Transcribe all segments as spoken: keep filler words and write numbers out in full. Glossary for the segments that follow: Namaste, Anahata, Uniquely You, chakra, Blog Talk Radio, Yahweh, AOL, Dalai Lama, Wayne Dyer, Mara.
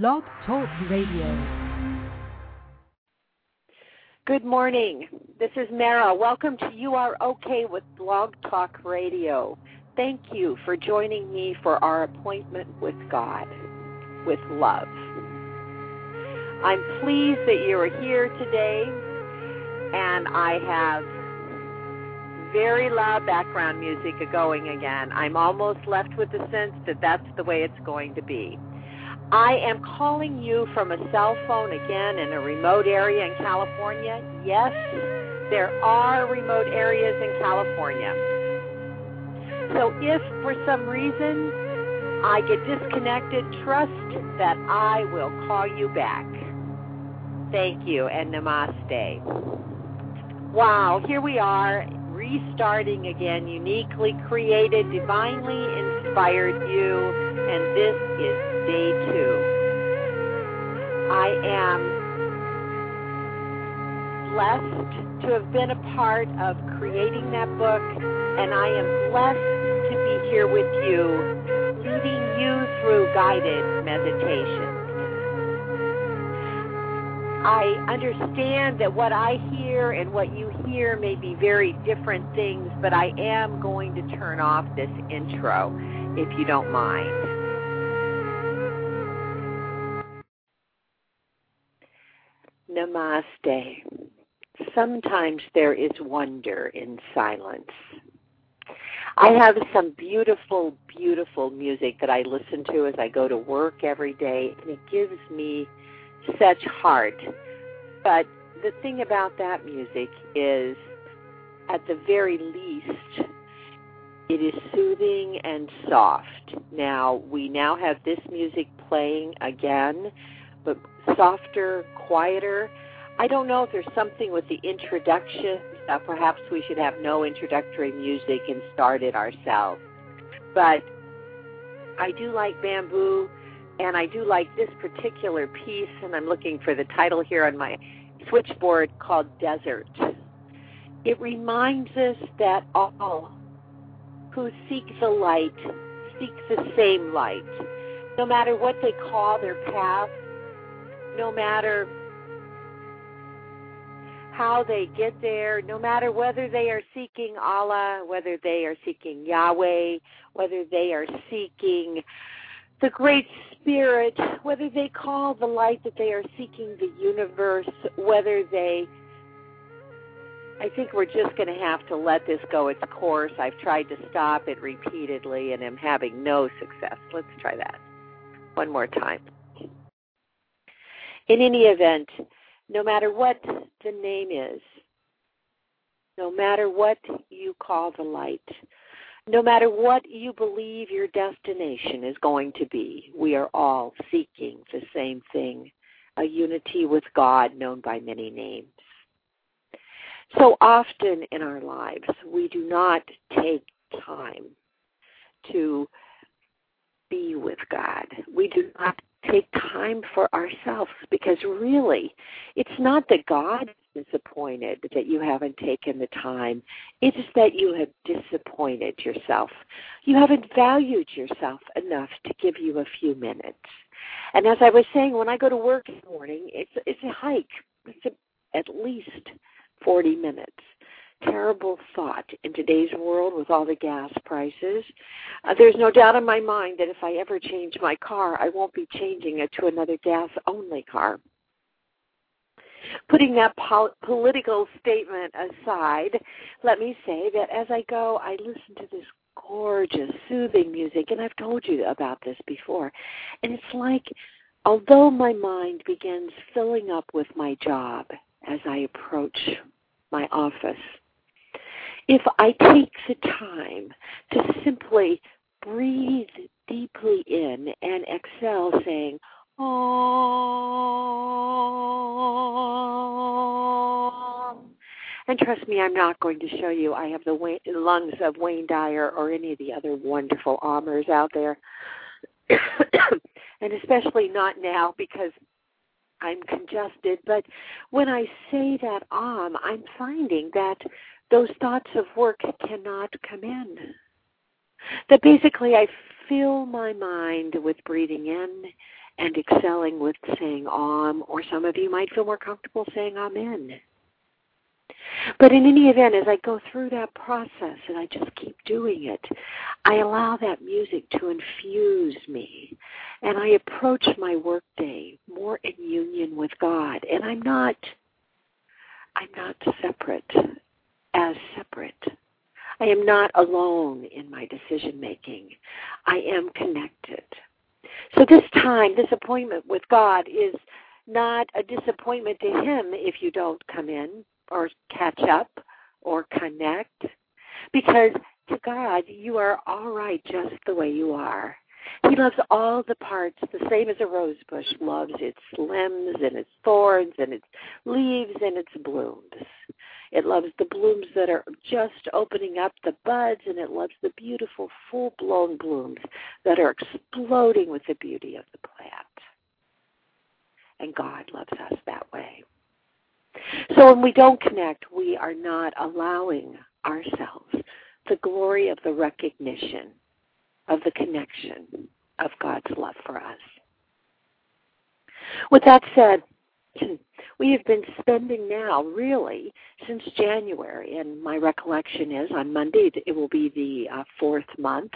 Blog Talk Radio. Good morning. This is Mara. Welcome to You Are Okay with Blog Talk Radio. Thank you for joining me for our appointment with God, with love. I'm pleased that you are here today, and I have very loud background music going again. I'm almost left with the sense that that's the way it's going to be. I am calling you from a cell phone again in a remote area in California. Yes, there are remote areas in California. So if for some reason I get disconnected, trust that I will call you back. Thank you and namaste. Wow, here we are. Restarting again, uniquely created, divinely inspired you, and this is day two. I am blessed to have been a part of creating that book, and I am blessed to be here with you, leading you through guided meditations. I understand that what I hear and what you hear may be very different things, but I am going to turn off this intro, if you don't mind. Namaste. Sometimes there is wonder in silence. I have some beautiful, beautiful music that I listen to as I go to work every day, and it gives me such heart. But the thing about that music is, at the very least, it is soothing and soft. Now, we now have this music playing again, but softer, quieter. I don't know if there's something with the introduction. Uh, perhaps we should have no introductory music and start it ourselves. But I do like bamboo. And I do like this particular piece, and I'm looking for the title here on my switchboard, called Desert. It reminds us that all who seek the light seek the same light. No matter what they call their path, no matter how they get there, no matter whether they are seeking Allah, whether they are seeking Yahweh, whether they are seeking the Great Spirit, whether they call the light that they are seeking the universe, whether they, I think we're just going to have to let this go its course. I've tried to stop it repeatedly and am having no success. Let's try that one more time. In any event, no matter what the name is, no matter what you call the light, no matter what you believe your destination is going to be, we are all seeking the same thing, a unity with God known by many names. So often in our lives, we do not take time to be with God. We do not take time for ourselves, because really, it's not that God disappointed that you haven't taken the time. It's that you have disappointed yourself. You haven't valued yourself enough to give you a few minutes. And as I was saying, when I go to work in the morning, it's, it's a hike. It's a, at least forty minutes. Terrible thought in today's world with all the gas prices. Uh, there's no doubt in my mind that if I ever change my car, I won't be changing it to another gas-only car. Putting that pol- political statement aside, let me say that as I go, I listen to this gorgeous, soothing music, and I've told you about this before. And it's like, although my mind begins filling up with my job as I approach my office, if I take the time to simply breathe deeply in and exhale, saying, "Oh," and trust me, I'm not going to show you I have the lungs of Wayne Dyer or any of the other wonderful Amers out there, and especially not now because I'm congested. But when I say that Om, I'm finding that those thoughts of work cannot come in. That basically I fill my mind with breathing in and excelling with saying Om, or some of you might feel more comfortable saying Amen. But in any event, as I go through that process and I just keep doing it, I allow that music to infuse me, and I approach my workday more in union with God. And I'm not, I'm not separate as separate. I am not alone in my decision making. I am connected. So this time, this appointment with God is not a disappointment to Him if you don't come in or catch up or connect, because to God, you are all right just the way you are. He loves all the parts, the same as a rose bush loves its limbs and its thorns and its leaves and its blooms. It loves the blooms that are just opening up, the buds, and it loves the beautiful full-blown blooms that are exploding with the beauty of the plant. And God loves us that way. So when we don't connect, we are not allowing ourselves the glory of the recognition of the connection of God's love for us. With that said, we have been spending now, really, since January, and my recollection is on Monday it will be the uh, fourth month.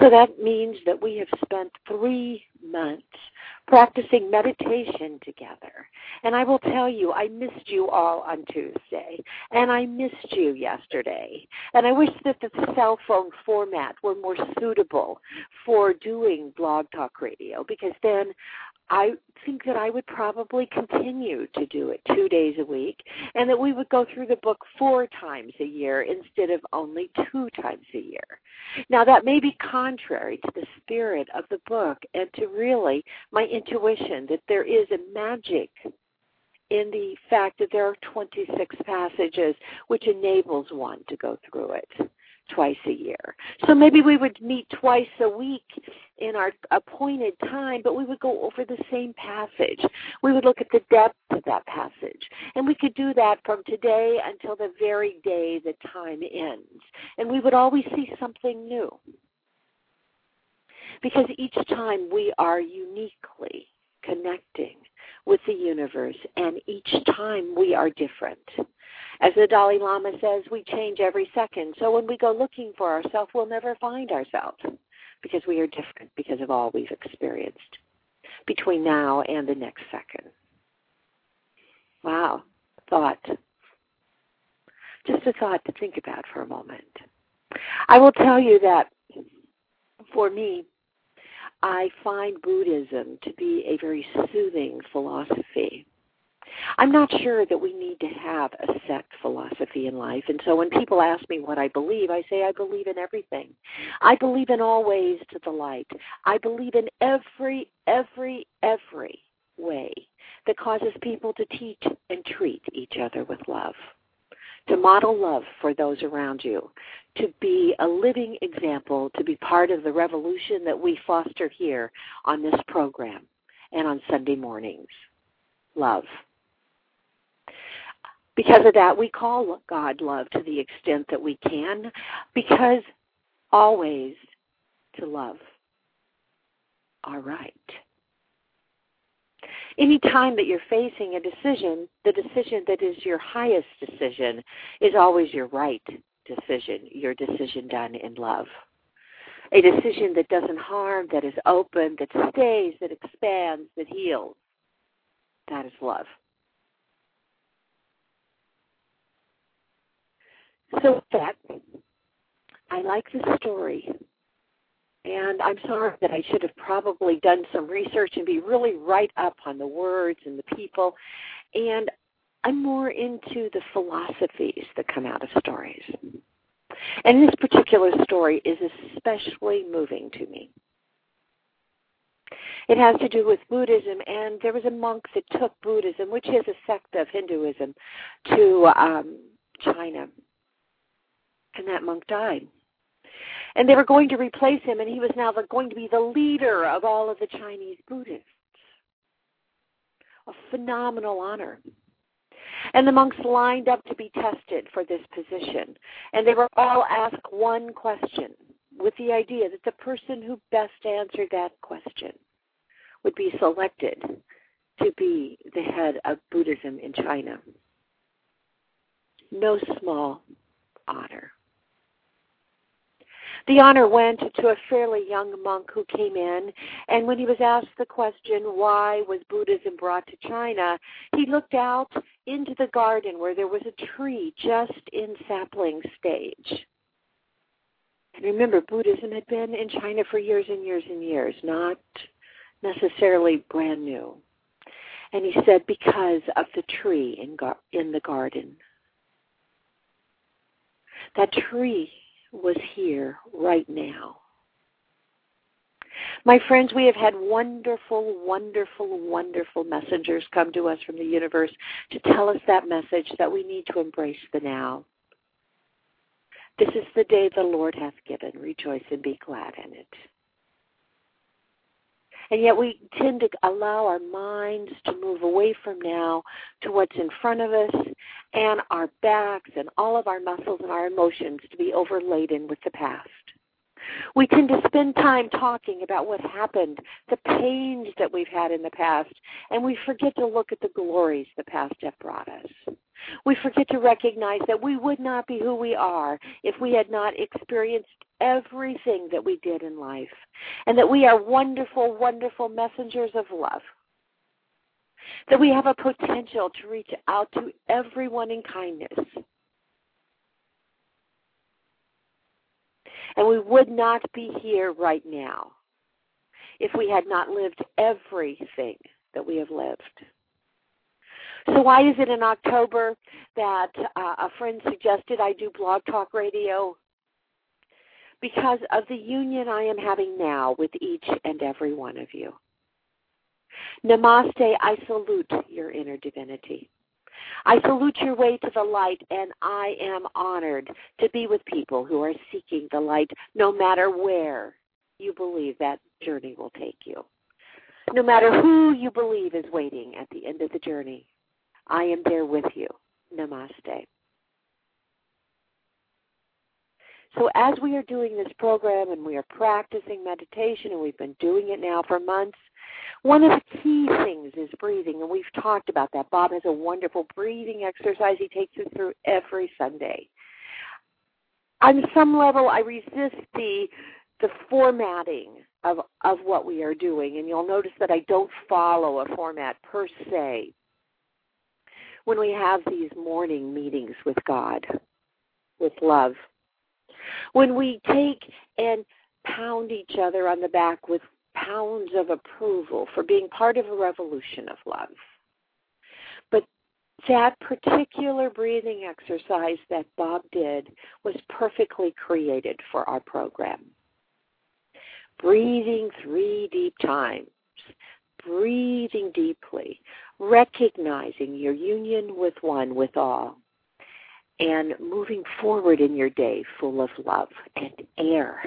So that means that we have spent three months practicing meditation together. And I will tell you, I missed you all on Tuesday, and I missed you yesterday. And I wish that the cell phone format were more suitable for doing Blog Talk Radio, because then I think that I would probably continue to do it two days a week, and that we would go through the book four times a year instead of only two times a year. Now, that may be contrary to the spirit of the book and to really my intuition that there is a magic in the fact that there are twenty-six passages, which enables one to go through it twice a year. So maybe we would meet twice a week in our appointed time, but we would go over the same passage. We would look at the depth of that passage, and we could do that from today until the very day the time ends, and we would always see something new, because each time we are uniquely connecting with the universe, and each time we are different. As the Dalai Lama says, we change every second. So when we go looking for ourselves, we'll never find ourselves, because we are different because of all we've experienced between now and the next second. Wow, thought. Just a thought to think about for a moment. I will tell you that for me, I find Buddhism to be a very soothing philosophy. I'm not sure that we need to have a sect philosophy in life, and so when people ask me what I believe, I say I believe in everything. I believe in all ways to the light. I believe in every, every, every way that causes people to teach and treat each other with love, to model love for those around you, to be a living example, to be part of the revolution that we foster here on this program and on Sunday mornings. Love. Because of that, we call God love to the extent that we can, because always to love. All right. Any time that you're facing a decision, the decision that is your highest decision is always your right decision, your decision done in love. A decision that doesn't harm, that is open, that stays, that expands, that heals. That is love. So with that, I like this story, and I'm sorry that I should have probably done some research and be really right up on the words and the people, and I'm more into the philosophies that come out of stories. And this particular story is especially moving to me. It has to do with Buddhism, and there was a monk that took Buddhism, which is a sect of Hinduism, to um, China, and that monk died. And they were going to replace him, and he was now going to be the leader of all of the Chinese Buddhists. A phenomenal honor. And the monks lined up to be tested for this position, and they were all asked one question, with the idea that the person who best answered that question would be selected to be the head of Buddhism in China. No small honor. The honor went to a fairly young monk who came in, and when he was asked the question, why was Buddhism brought to China, he looked out into the garden where there was a tree just in sapling stage. And remember, Buddhism had been in China for years and years and years, not necessarily brand new. And he said, because of the tree in, gar- in the garden. That tree was here right now. My friends, we have had wonderful, wonderful, wonderful messengers come to us from the universe to tell us that message that we need to embrace the now. This is the day the Lord hath given. Rejoice and be glad in it. And yet we tend to allow our minds to move away from now to what's in front of us, and our backs and all of our muscles and our emotions to be overladen with the past. We tend to spend time talking about what happened, the pains that we've had in the past, and we forget to look at the glories the past have brought us. We forget to recognize that we would not be who we are if we had not experienced everything that we did in life, and that we are wonderful, wonderful messengers of love, that we have a potential to reach out to everyone in kindness. And we would not be here right now if we had not lived everything that we have lived. So why is it in October that uh, a friend suggested I do Blog Talk Radio? Because of the union I am having now with each and every one of you. Namaste, I salute your inner divinity. I salute your way to the light, and I am honored to be with people who are seeking the light, no matter where you believe that journey will take you. No matter who you believe is waiting at the end of the journey, I am there with you. Namaste. So as we are doing this program and we are practicing meditation, and we've been doing it now for months, one of the key things is breathing, and we've talked about that. Bob has a wonderful breathing exercise he takes us through every Sunday. On some level, I resist the the formatting of, of what we are doing, and you'll notice that I don't follow a format per se when we have these morning meetings with God, with love. When we take and pound each other on the back with pounds of approval for being part of a revolution of love. But that particular breathing exercise that Bob did was perfectly created for our program. Breathing three deep times, breathing deeply, recognizing your union with one, with all. And moving forward in your day full of love and air.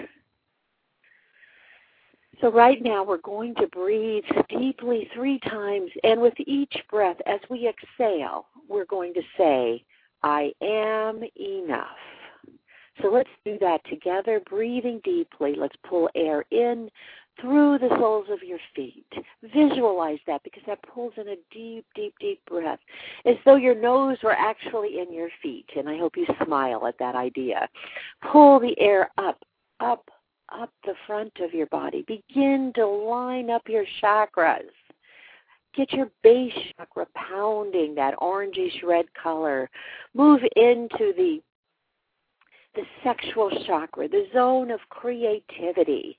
So right now we're going to breathe deeply three times, and with each breath as we exhale, we're going to say, I am enough. So let's do that together, breathing deeply. Let's pull air in through the soles of your feet. Visualize that, because that pulls in a deep, deep, deep breath, as though your nose were actually in your feet, and I hope you smile at that idea. Pull the air up, up, up the front of your body. Begin to line up your chakras. Get your base chakra pounding, that orangish red color. Move into the, the sexual chakra, the zone of creativity.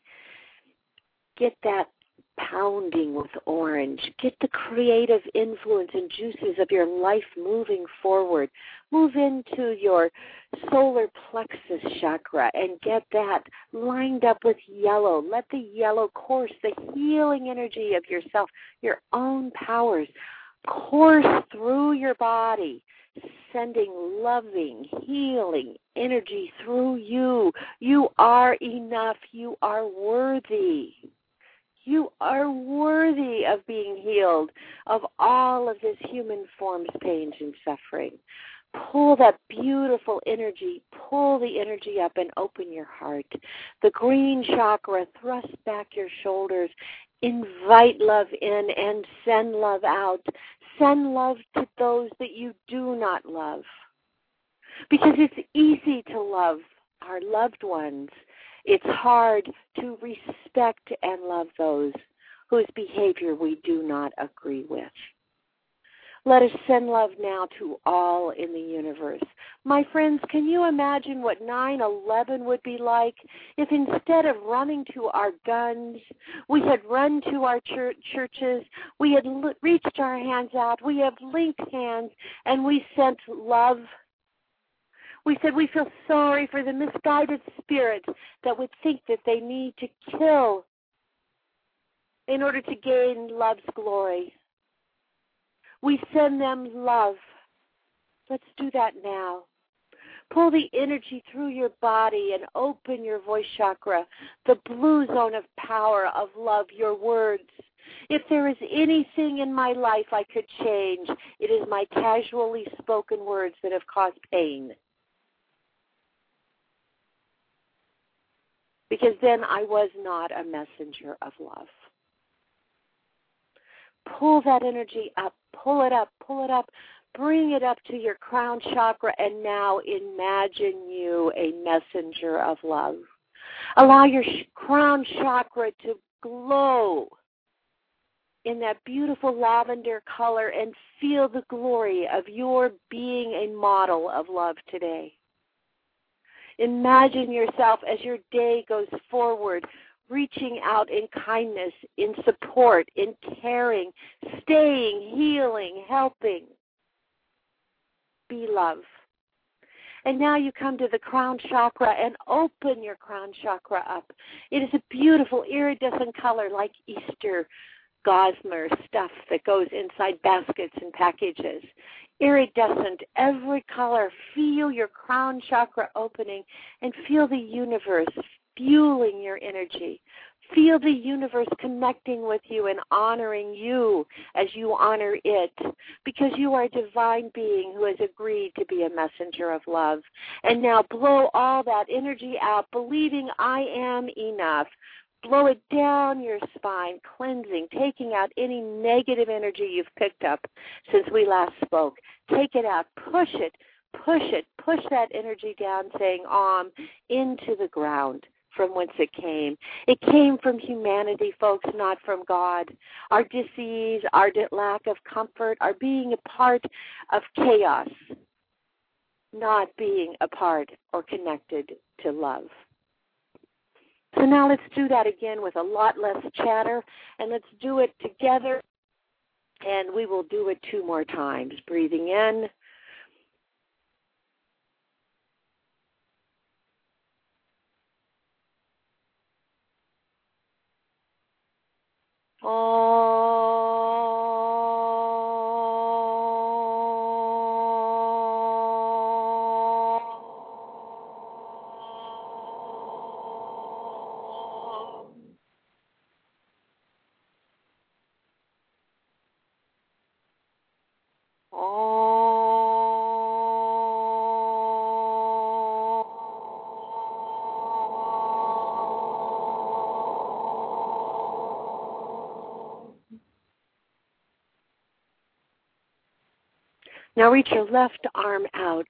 Get that pounding with orange. Get the creative influence and juices of your life moving forward. Move into your solar plexus chakra and get that lined up with yellow. Let the yellow course, the healing energy of yourself, your own powers, course through your body, sending loving, healing energy through you. You are enough. You are worthy. You are worthy of being healed of all of this human form's pains and suffering. Pull that beautiful energy, pull the energy up and open your heart. The green chakra, thrust back your shoulders invite love in and send love out. Send love to those that you do not love. Because it's easy to love our loved ones. It's hard to respect and love those whose behavior we do not agree with. Let us send love now to all in the universe. My friends, can you imagine what nine eleven would be like if instead of running to our guns, we had run to our chur- churches, we had l- reached our hands out, we have linked hands, and we sent love. We said we feel sorry for the misguided spirits that would think that they need to kill in order to gain love's glory. We send them love. Let's do that now. Pull the energy through your body and open your voice chakra, the blue zone of power of love, your words. If there is anything in my life I could change, it is my casually spoken words that have caused pain. Because then I was not a messenger of love. Pull that energy up, pull it up, pull it up, bring it up to your crown chakra, and now imagine you a messenger of love. Allow your crown chakra to glow in that beautiful lavender color and feel the glory of your being a model of love today. Imagine yourself as your day goes forward, reaching out in kindness, in support, in caring, staying, healing, helping. Be love. And now you come to the crown chakra and open your crown chakra up. It is a beautiful iridescent color like Easter gossamer stuff that goes inside baskets and packages. Iridescent, every color. Feel your crown chakra opening and feel the universe fueling your energy. Feel the universe connecting with you and honoring you as you honor it, because you are a divine being who has agreed to be a messenger of love. And now blow all that energy out, believing I am enough. Blow it down your spine, cleansing, taking out any negative energy you've picked up since we last spoke. Take it out, push it, push it, push that energy down, saying Om, into the ground from whence it came. It came from humanity, folks, not from God. Our disease, our lack of comfort, our being a part of chaos, not being a part or connected to love. So now let's do that again with a lot less chatter, and let's do it together, and we will do it two more times. Breathing in. Now reach your left arm out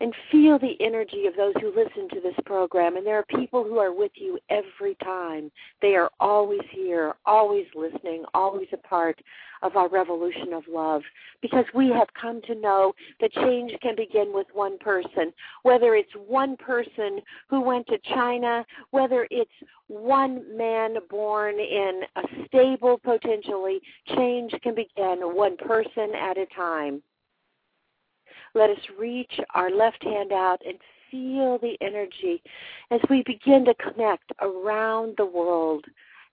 and feel the energy of those who listen to this program. And there are people who are with you every time. They are always here, always listening, always a part of our revolution of love, because we have come to know that change can begin with one person, whether it's one person who went to China, whether it's one man born in a stable potentially, change can begin one person at a time. Let us reach our left hand out and feel the energy as we begin to connect around the world,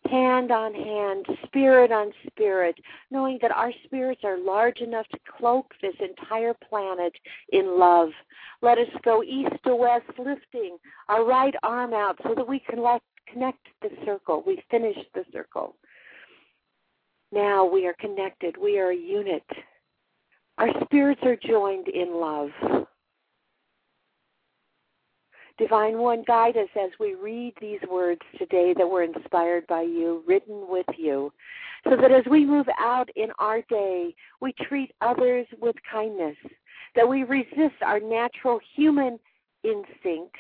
hand on hand, spirit on spirit, knowing that our spirits are large enough to cloak this entire planet in love. Let us go east to west, lifting our right arm out so that we can connect the circle. We finish the circle. Now we are connected. We are a unit. Our spirits are joined in love. Divine One, guide us as we read these words today that were inspired by you, written with you, so that as we move out in our day, we treat others with kindness, that we resist our natural human instinct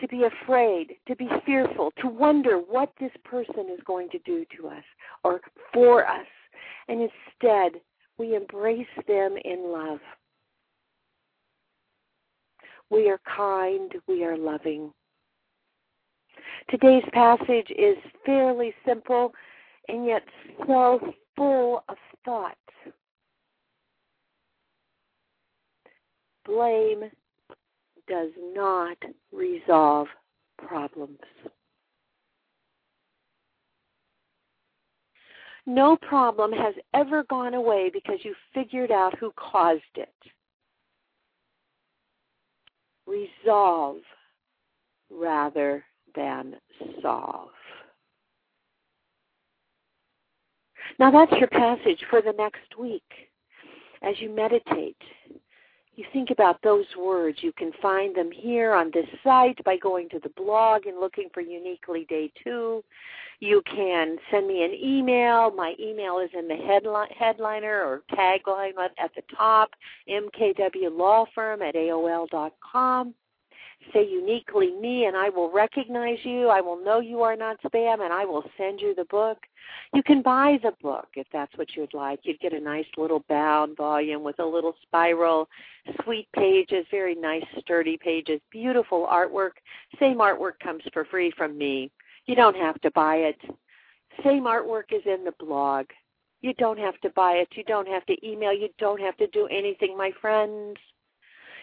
to be afraid, to be fearful, to wonder what this person is going to do to us or for us, and instead we embrace them in love. We are kind, we are loving. Today's passage is fairly simple and yet so full of thought. Blame does not resolve problems. No problem has ever gone away because you figured out who caused it. Resolve rather than solve. Now that's your passage for the next week. As you meditate, you think about those words. You can find them here on this site by going to the blog and looking for Uniquely Day two. You can send me an email. My email is in the headline, headliner or tagline at the top, m k w law firm at a o l dot com. Say uniquely me, and I will recognize you. I will know you are not spam, and I will send you the book. You can buy the book if that's what you'd like. You'd get a nice little bound volume with a little spiral, sweet pages, very nice sturdy pages, beautiful artwork. Same artwork comes for free from me. You don't have to buy it. Same artwork is in the blog. You don't have to buy it. You don't have to email. You don't have to do anything, my friends.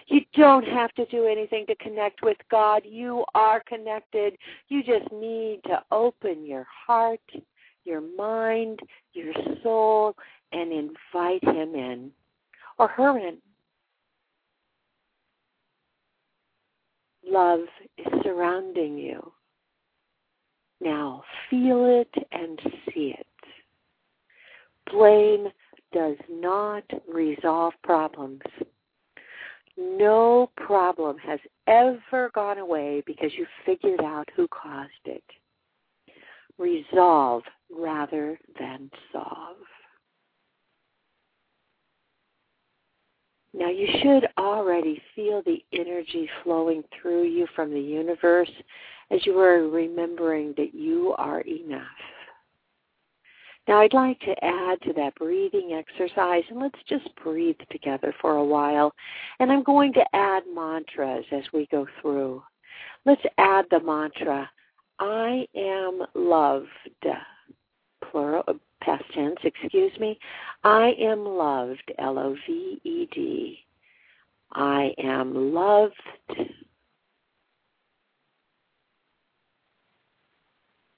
You don't have to do anything to connect with God. You are connected. You just need to open your heart, your mind, your soul, and invite him in or her in. Love is surrounding you. Now feel it and see it. Blame does not resolve problems. No problem has ever gone away because you figured out who caused it. Resolve rather than solve. Now you should already feel the energy flowing through you from the universe as you are remembering that you are enough. Now, I'd like to add to that breathing exercise, and let's just breathe together for a while. And I'm going to add mantras as we go through. Let's add the mantra, I am loved, plural, past tense, excuse me. I am loved, L O V E D. I am loved.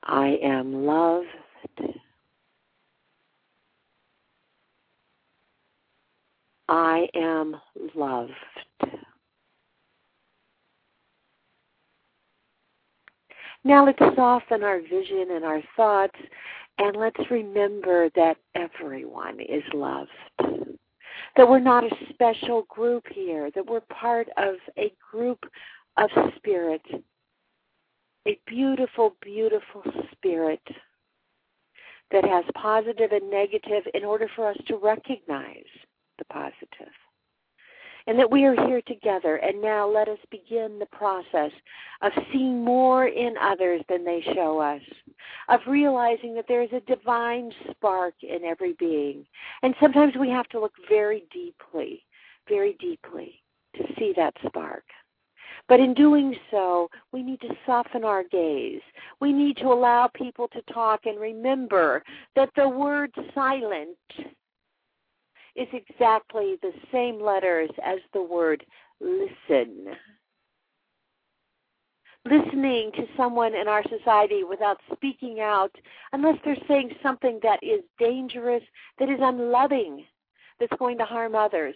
I am loved. I am loved. Now let's soften our vision and our thoughts, and let's remember that everyone is loved, that we're not a special group here, that we're part of a group of spirit, a beautiful, beautiful spirit that has positive and negative in order for us to recognize the positive, and that we are here together. And now let us begin the process of seeing more in others than they show us, of realizing that there is a divine spark in every being. And sometimes we have to look very deeply, very deeply to see that spark. But in doing so, we need to soften our gaze. We need to allow people to talk and remember that the word silent is exactly the same letters as the word listen. Listening to someone in our society without speaking out, unless they're saying something that is dangerous, that is unloving, that's going to harm others,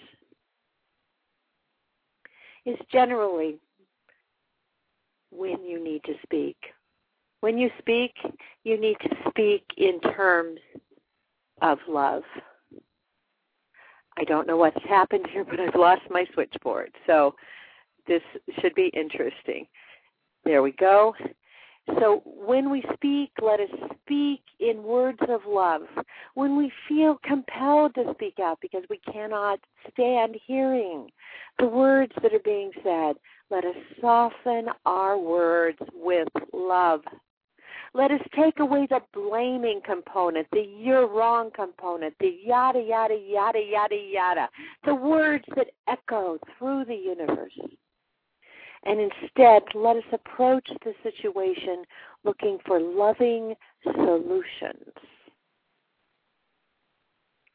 is generally when you need to speak. When you speak, you need to speak in terms of love. I don't know what's happened here, but I've lost my switchboard. So This should be interesting. There we go. So when we speak, let us speak in words of love. When we feel compelled to speak out because we cannot stand hearing the words that are being said, let us soften our words with love. Let us take away the blaming component, the you're wrong component, the yada, yada, yada, yada, yada, the words that echo through the universe. And instead, let us approach the situation looking for loving solutions.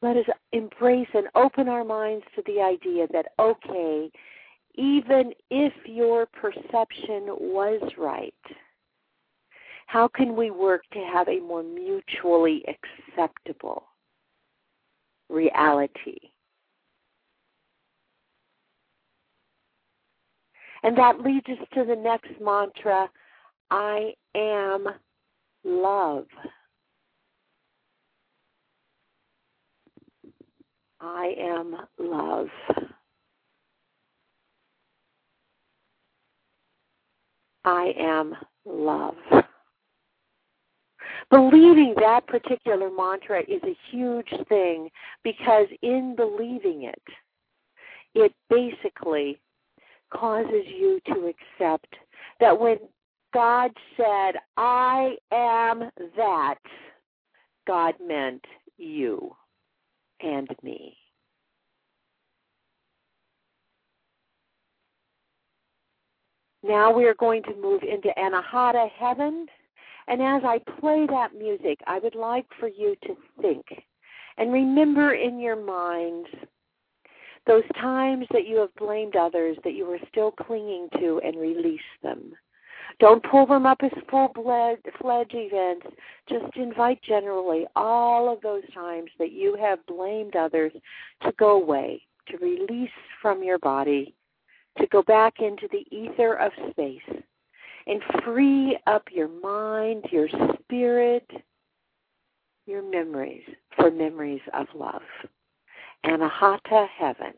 Let us embrace and open our minds to the idea that, okay, even if your perception was right, how can we work to have a more mutually acceptable reality? And that leads us to the next mantra, I am love. I am love. I am love. Believing that particular mantra is a huge thing because in believing it, it basically causes you to accept that when God said, I am that, God meant you and me. Now we are going to move into Anahata Heaven. And as I play that music, I would like for you to think and remember in your minds those times that you have blamed others that you are still clinging to, and release them. Don't pull them up as full-fledged events. Just invite generally all of those times that you have blamed others to go away, to release from your body, to go back into the ether of space, and free up your mind, your spirit, your memories for memories of love. Anahata Heaven.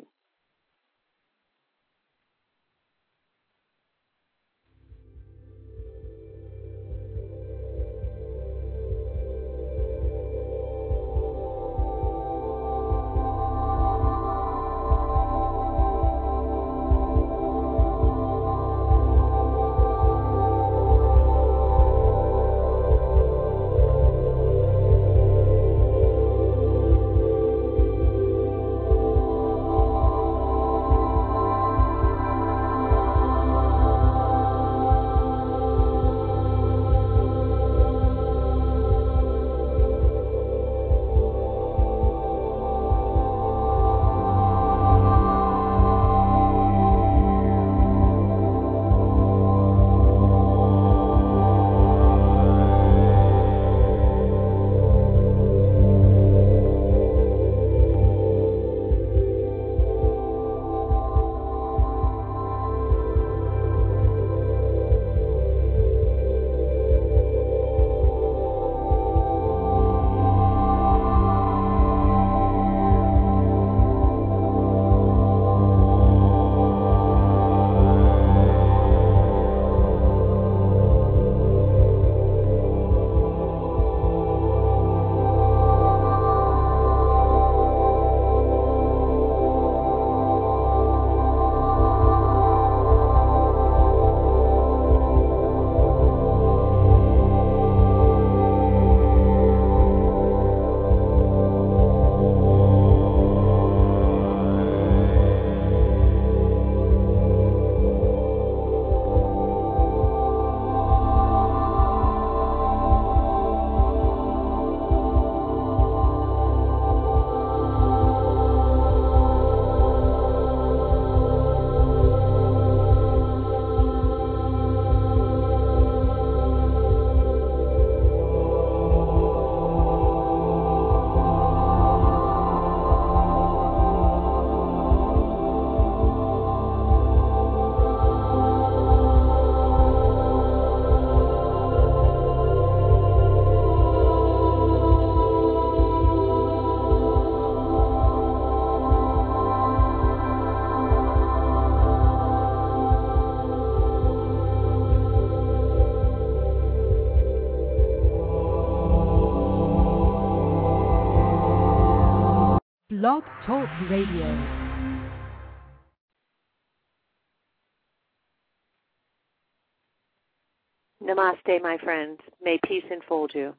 Blog Talk Radio. Namaste, my friends. May peace enfold you.